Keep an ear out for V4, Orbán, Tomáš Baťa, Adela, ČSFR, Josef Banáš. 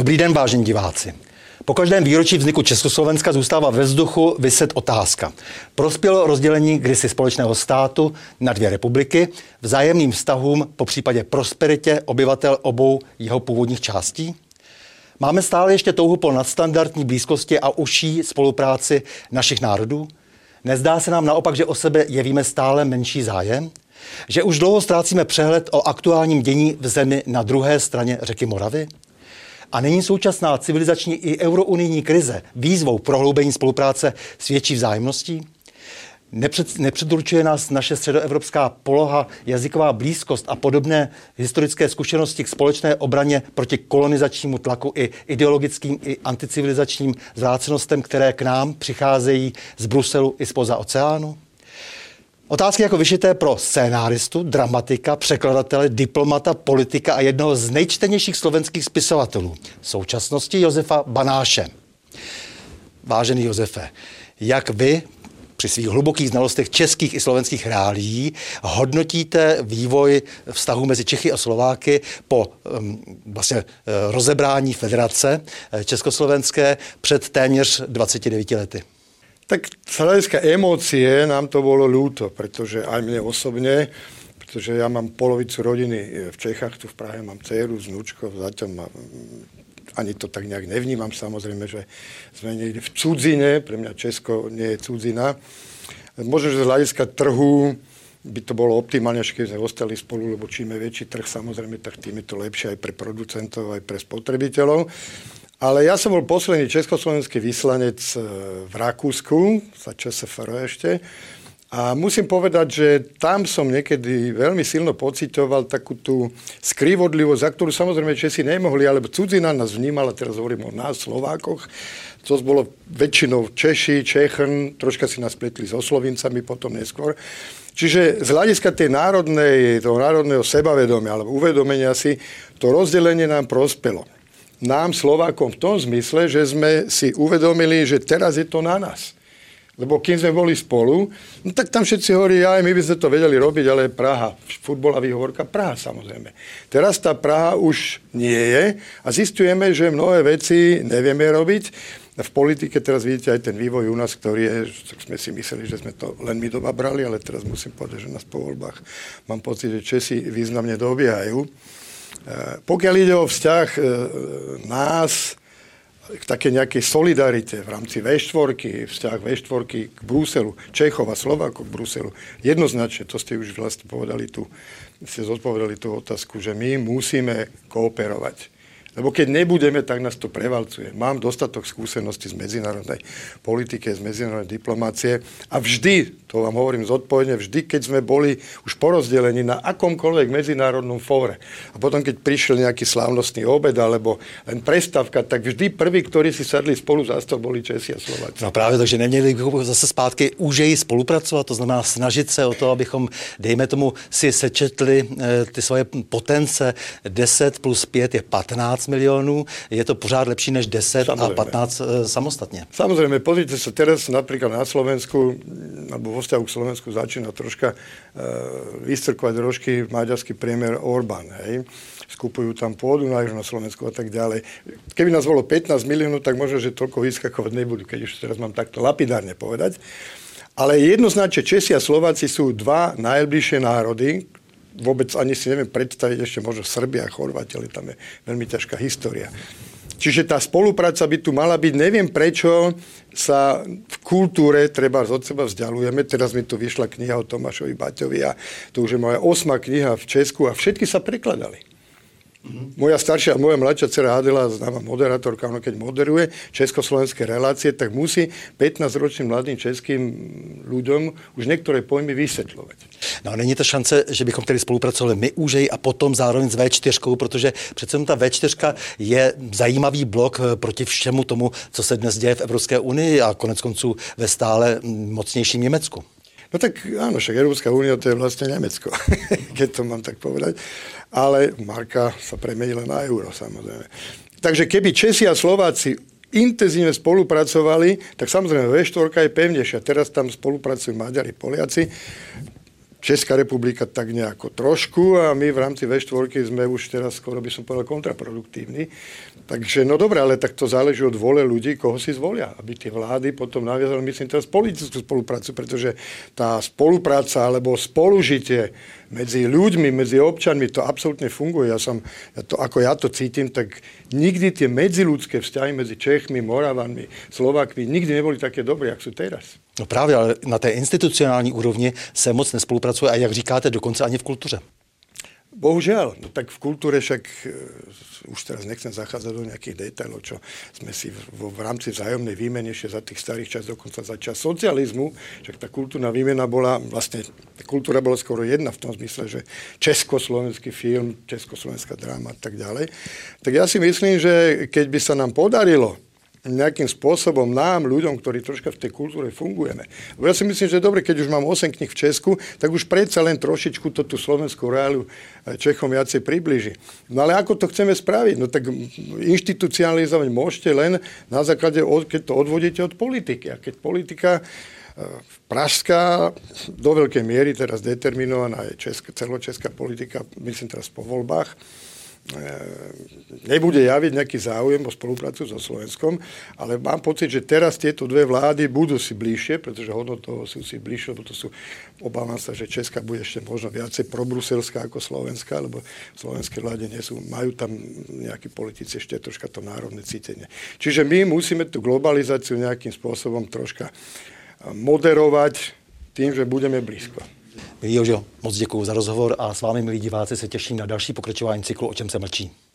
Dobrý den, vážení diváci. Po každém výročí vzniku Československa zůstává ve vzduchu viset otázka. Prospělo rozdělení kdysi společného státu na dvě republiky vzájemným vztahům, popřípadě prosperitě obyvatel obou jeho původních částí? Máme stále ještě touhu po nadstandardní blízkosti a užší spolupráci našich národů? Nezdá se nám naopak, že o sebe jevíme stále menší zájem? Že už dlouho ztrácíme přehled o aktuálním dění v zemi na druhé straně řeky Moravy? A není současná civilizační i eurounijní krize výzvou prohloubení spolupráce s větší vzájemností? Nepředurčuje nás naše středoevropská poloha, jazyková blízkost a podobné historické zkušenosti k společné obraně proti kolonizačnímu tlaku i ideologickým i anticivilizačním zvrácenostem, které k nám přicházejí z Bruselu i spoza oceánu? Otázky jako vyšité pro scénáristu, dramatika, překladatele, diplomata, politika a jednoho z nejčtenějších slovenských spisovatelů současnosti Josefa Banáše. Vážený Josefe, jak vy při svých hlubokých znalostech českých i slovenských reálií hodnotíte vývoj vztahu mezi Čechy a Slováky po rozebrání federace československé před téměř 29 lety? Tak z hľadiska emócie nám to bolo ľúto, pretože aj mne osobne, pretože ja mám polovicu rodiny v Čechách, tu v Prahe mám dceru s vnúčkou, zatiaľ mám, ani to tak nejak nevnímam, samozrejme, že sme niekde v cudzine, pre mňa Česko nie je cudzina. Možno, že z hľadiska trhu by to bolo optimálnejšie, keď sme ostali spolu, lebo čím je väčší trh, samozrejme, tak tým je to lepšie aj pre producentov, aj pre spotrebiteľov. Ale ja som bol posledný československý vyslanec v Rakúsku, za ČSFR ešte. A musím povedať, že tam som niekedy veľmi silno pocitoval takú tú skrivodlivosť, za ktorú samozrejme Česi nemohli, alebo cudzina nás vnímala, teraz hovorím o nás, Slovákoch. To bolo väčšinou Češi, Čechn, troška si nás pletli so Slovincami potom neskôr. Čiže z hľadiska toho národného sebavedomia, alebo uvedomenia si, to rozdelenie nám prospelo. Nám, Slovákom, v tom zmysle, že sme si uvedomili, že teraz je to na nás. Lebo kým sme boli spolu, no tak tam všetci hovorí, aj my by sme to vedeli robiť, ale Praha, futbolová výhovorka, Praha samozrejme. Teraz tá Praha už nie je a zistujeme, že mnohé veci nevieme robiť. V politike teraz vidíte aj ten vývoj u nás, ktorý je, tak sme si mysleli, že sme to len my doba brali, ale teraz musím povedať, že nás po voľbách mám pocit, že Česi významne dobiehajú. Pokiaľ ide o vzťah nás k takej nejakej solidarite v rámci V4, vzťah V4 k Bruselu, Čechov a Slovákov k Bruselu, jednoznačne, to ste už vlastne povedali tu, ste zodpovedali tú otázku, že my musíme kooperovať. Lebo keď nebudeme, tak nás to prevalcuje. Mám dostatok skúseností z medzinárodnej politiky, z medzinárodnej diplomácie a vždy, to vám hovorím zodpovedne, vždy, keď sme boli už porozdelení na akomkoľvek medzinárodnom fóre a potom, keď prišiel nejaký slávnostný obed alebo len prestávka, tak vždy prví, ktorí si sadli spolu za stôl, boli Česi a Slováci. No právě, takže neměli bychom zase zpátky úžeji spolupracovat, to znamená snažit se o to, abychom, dejme tomu, si sečetli ty svoje potence 10 plus 5 je 15 milionů, je to pořád lepší než 10 Samozrejme. A 15 samostatně. Samozrejme, pozrite sa, teraz napríklad na Slovensku, alebo vo vzťahu k Slovensku začína troška vystrkovať rožky maďarský premiér Orbán, hej. Skupujú tam pôdu na Južnom Slovensku a tak ďalej. Keby nás bolo 15 miliónov, tak možno, že toľko vyskakovať nebudú, keď už teraz mám takto lapidárne povedať. Ale jednoznačne Česi a Slováci sú dva najbližšie národy, vôbec ani si neviem predstaviť, ešte možno Srbia a Chorváti, ale tam je veľmi ťažká história. Čiže tá spolupráca by tu mala byť, neviem prečo sa v kultúre treba od seba vzdialujeme. Teraz mi tu vyšla kniha o Tomášovi Baťovi a to už je moja 8. kniha v Česku a všetky sa prekladali. Moja staršia, moja mladšia dcera Adela, známa moderátorka, ona keď moderuje československé relácie, tak musí 15-ročným mladým českým ľuďom už niektoré pojmy vysvetľovať. No a není to šance, že bychom tedy spolupracovali my úžej a potom zároveň s V4, protože přece ta V4 je zajímavý blok proti všemu tomu, co se dnes děje v Evropské unii a koneckonců ve stále mocnějším Německu. No tak áno, však Európska únia to je vlastne Nemecko, keď to mám tak povedať. Ale marka sa premenila na euro, samozrejme. Takže keby Česi a Slováci intenzívne spolupracovali, tak samozrejme V4 je pevnejšia. Teraz tam spolupracujú Maďari, Poliaci. Česká republika tak nejako trošku a my v rámci V4 sme už teraz skoro by som povedal kontraproduktívni. Takže no dobré, ale tak to záleží od vôle ľudí, koho si zvolia, aby tie vlády potom naviazali, myslím teraz politickú spoluprácu, pretože tá spolupráca alebo spolužitie medzi ľuďmi, medzi občanmi to absolútne funguje. Ja to cítim, tak nikdy tie medziľudské vzťahy medzi Čechmi, Moravanmi, Slovákmi nikdy neboli také dobré, jak sú teraz. No právě, ale na té institucionální úrovni se moc nespolupracuje a jak říkáte, dokonce ani v kultuře. Bohužel, no tak v kultúre však už teraz nechcem zachádzať do nejakých detailov, čo sme si v rámci vzájomnej výmene ešte za tých starých čas, dokonca za čas socializmu, však tá kultúrna výmena bola, vlastne kultúra bola skoro jedna v tom zmysle, že československý film, československá dráma a tak ďalej. Tak ja si myslím, že keď by sa nám podarilo nejakým spôsobom nám, ľuďom, ktorí troška v tej kultúre fungujeme. Ja si myslím, že dobre, keď už mám 8 kníh v Česku, tak už predsa len trošičku to tú slovenskú reáliu Čechom viacej približí. No ale ako to chceme spraviť? No tak inštitucionalizovať môžete len na základe, keď to odvodíte od politiky. A keď politika pražská, do veľkej miery teraz determinovaná je celočeská politika, myslím teraz po voľbách, nebude javiť nejaký záujem o spoluprácu so Slovenskom, ale mám pocit, že teraz tieto dve vlády budú si bližšie, pretože hodnotovo sú si bližšie, lebo to sú, obávam sa, že Česká bude ešte možno viacej probruselská ako Slovenská, lebo slovenské vláde nie sú, majú tam nejakí politici ešte troška to národné cítenie. Čiže my musíme tú globalizáciu nejakým spôsobom troška moderovať tým, že budeme blízko. Jožo, moc děkuji za rozhovor a s vámi, milí diváci, se těším na další pokračování cyklu O čem se mlčí.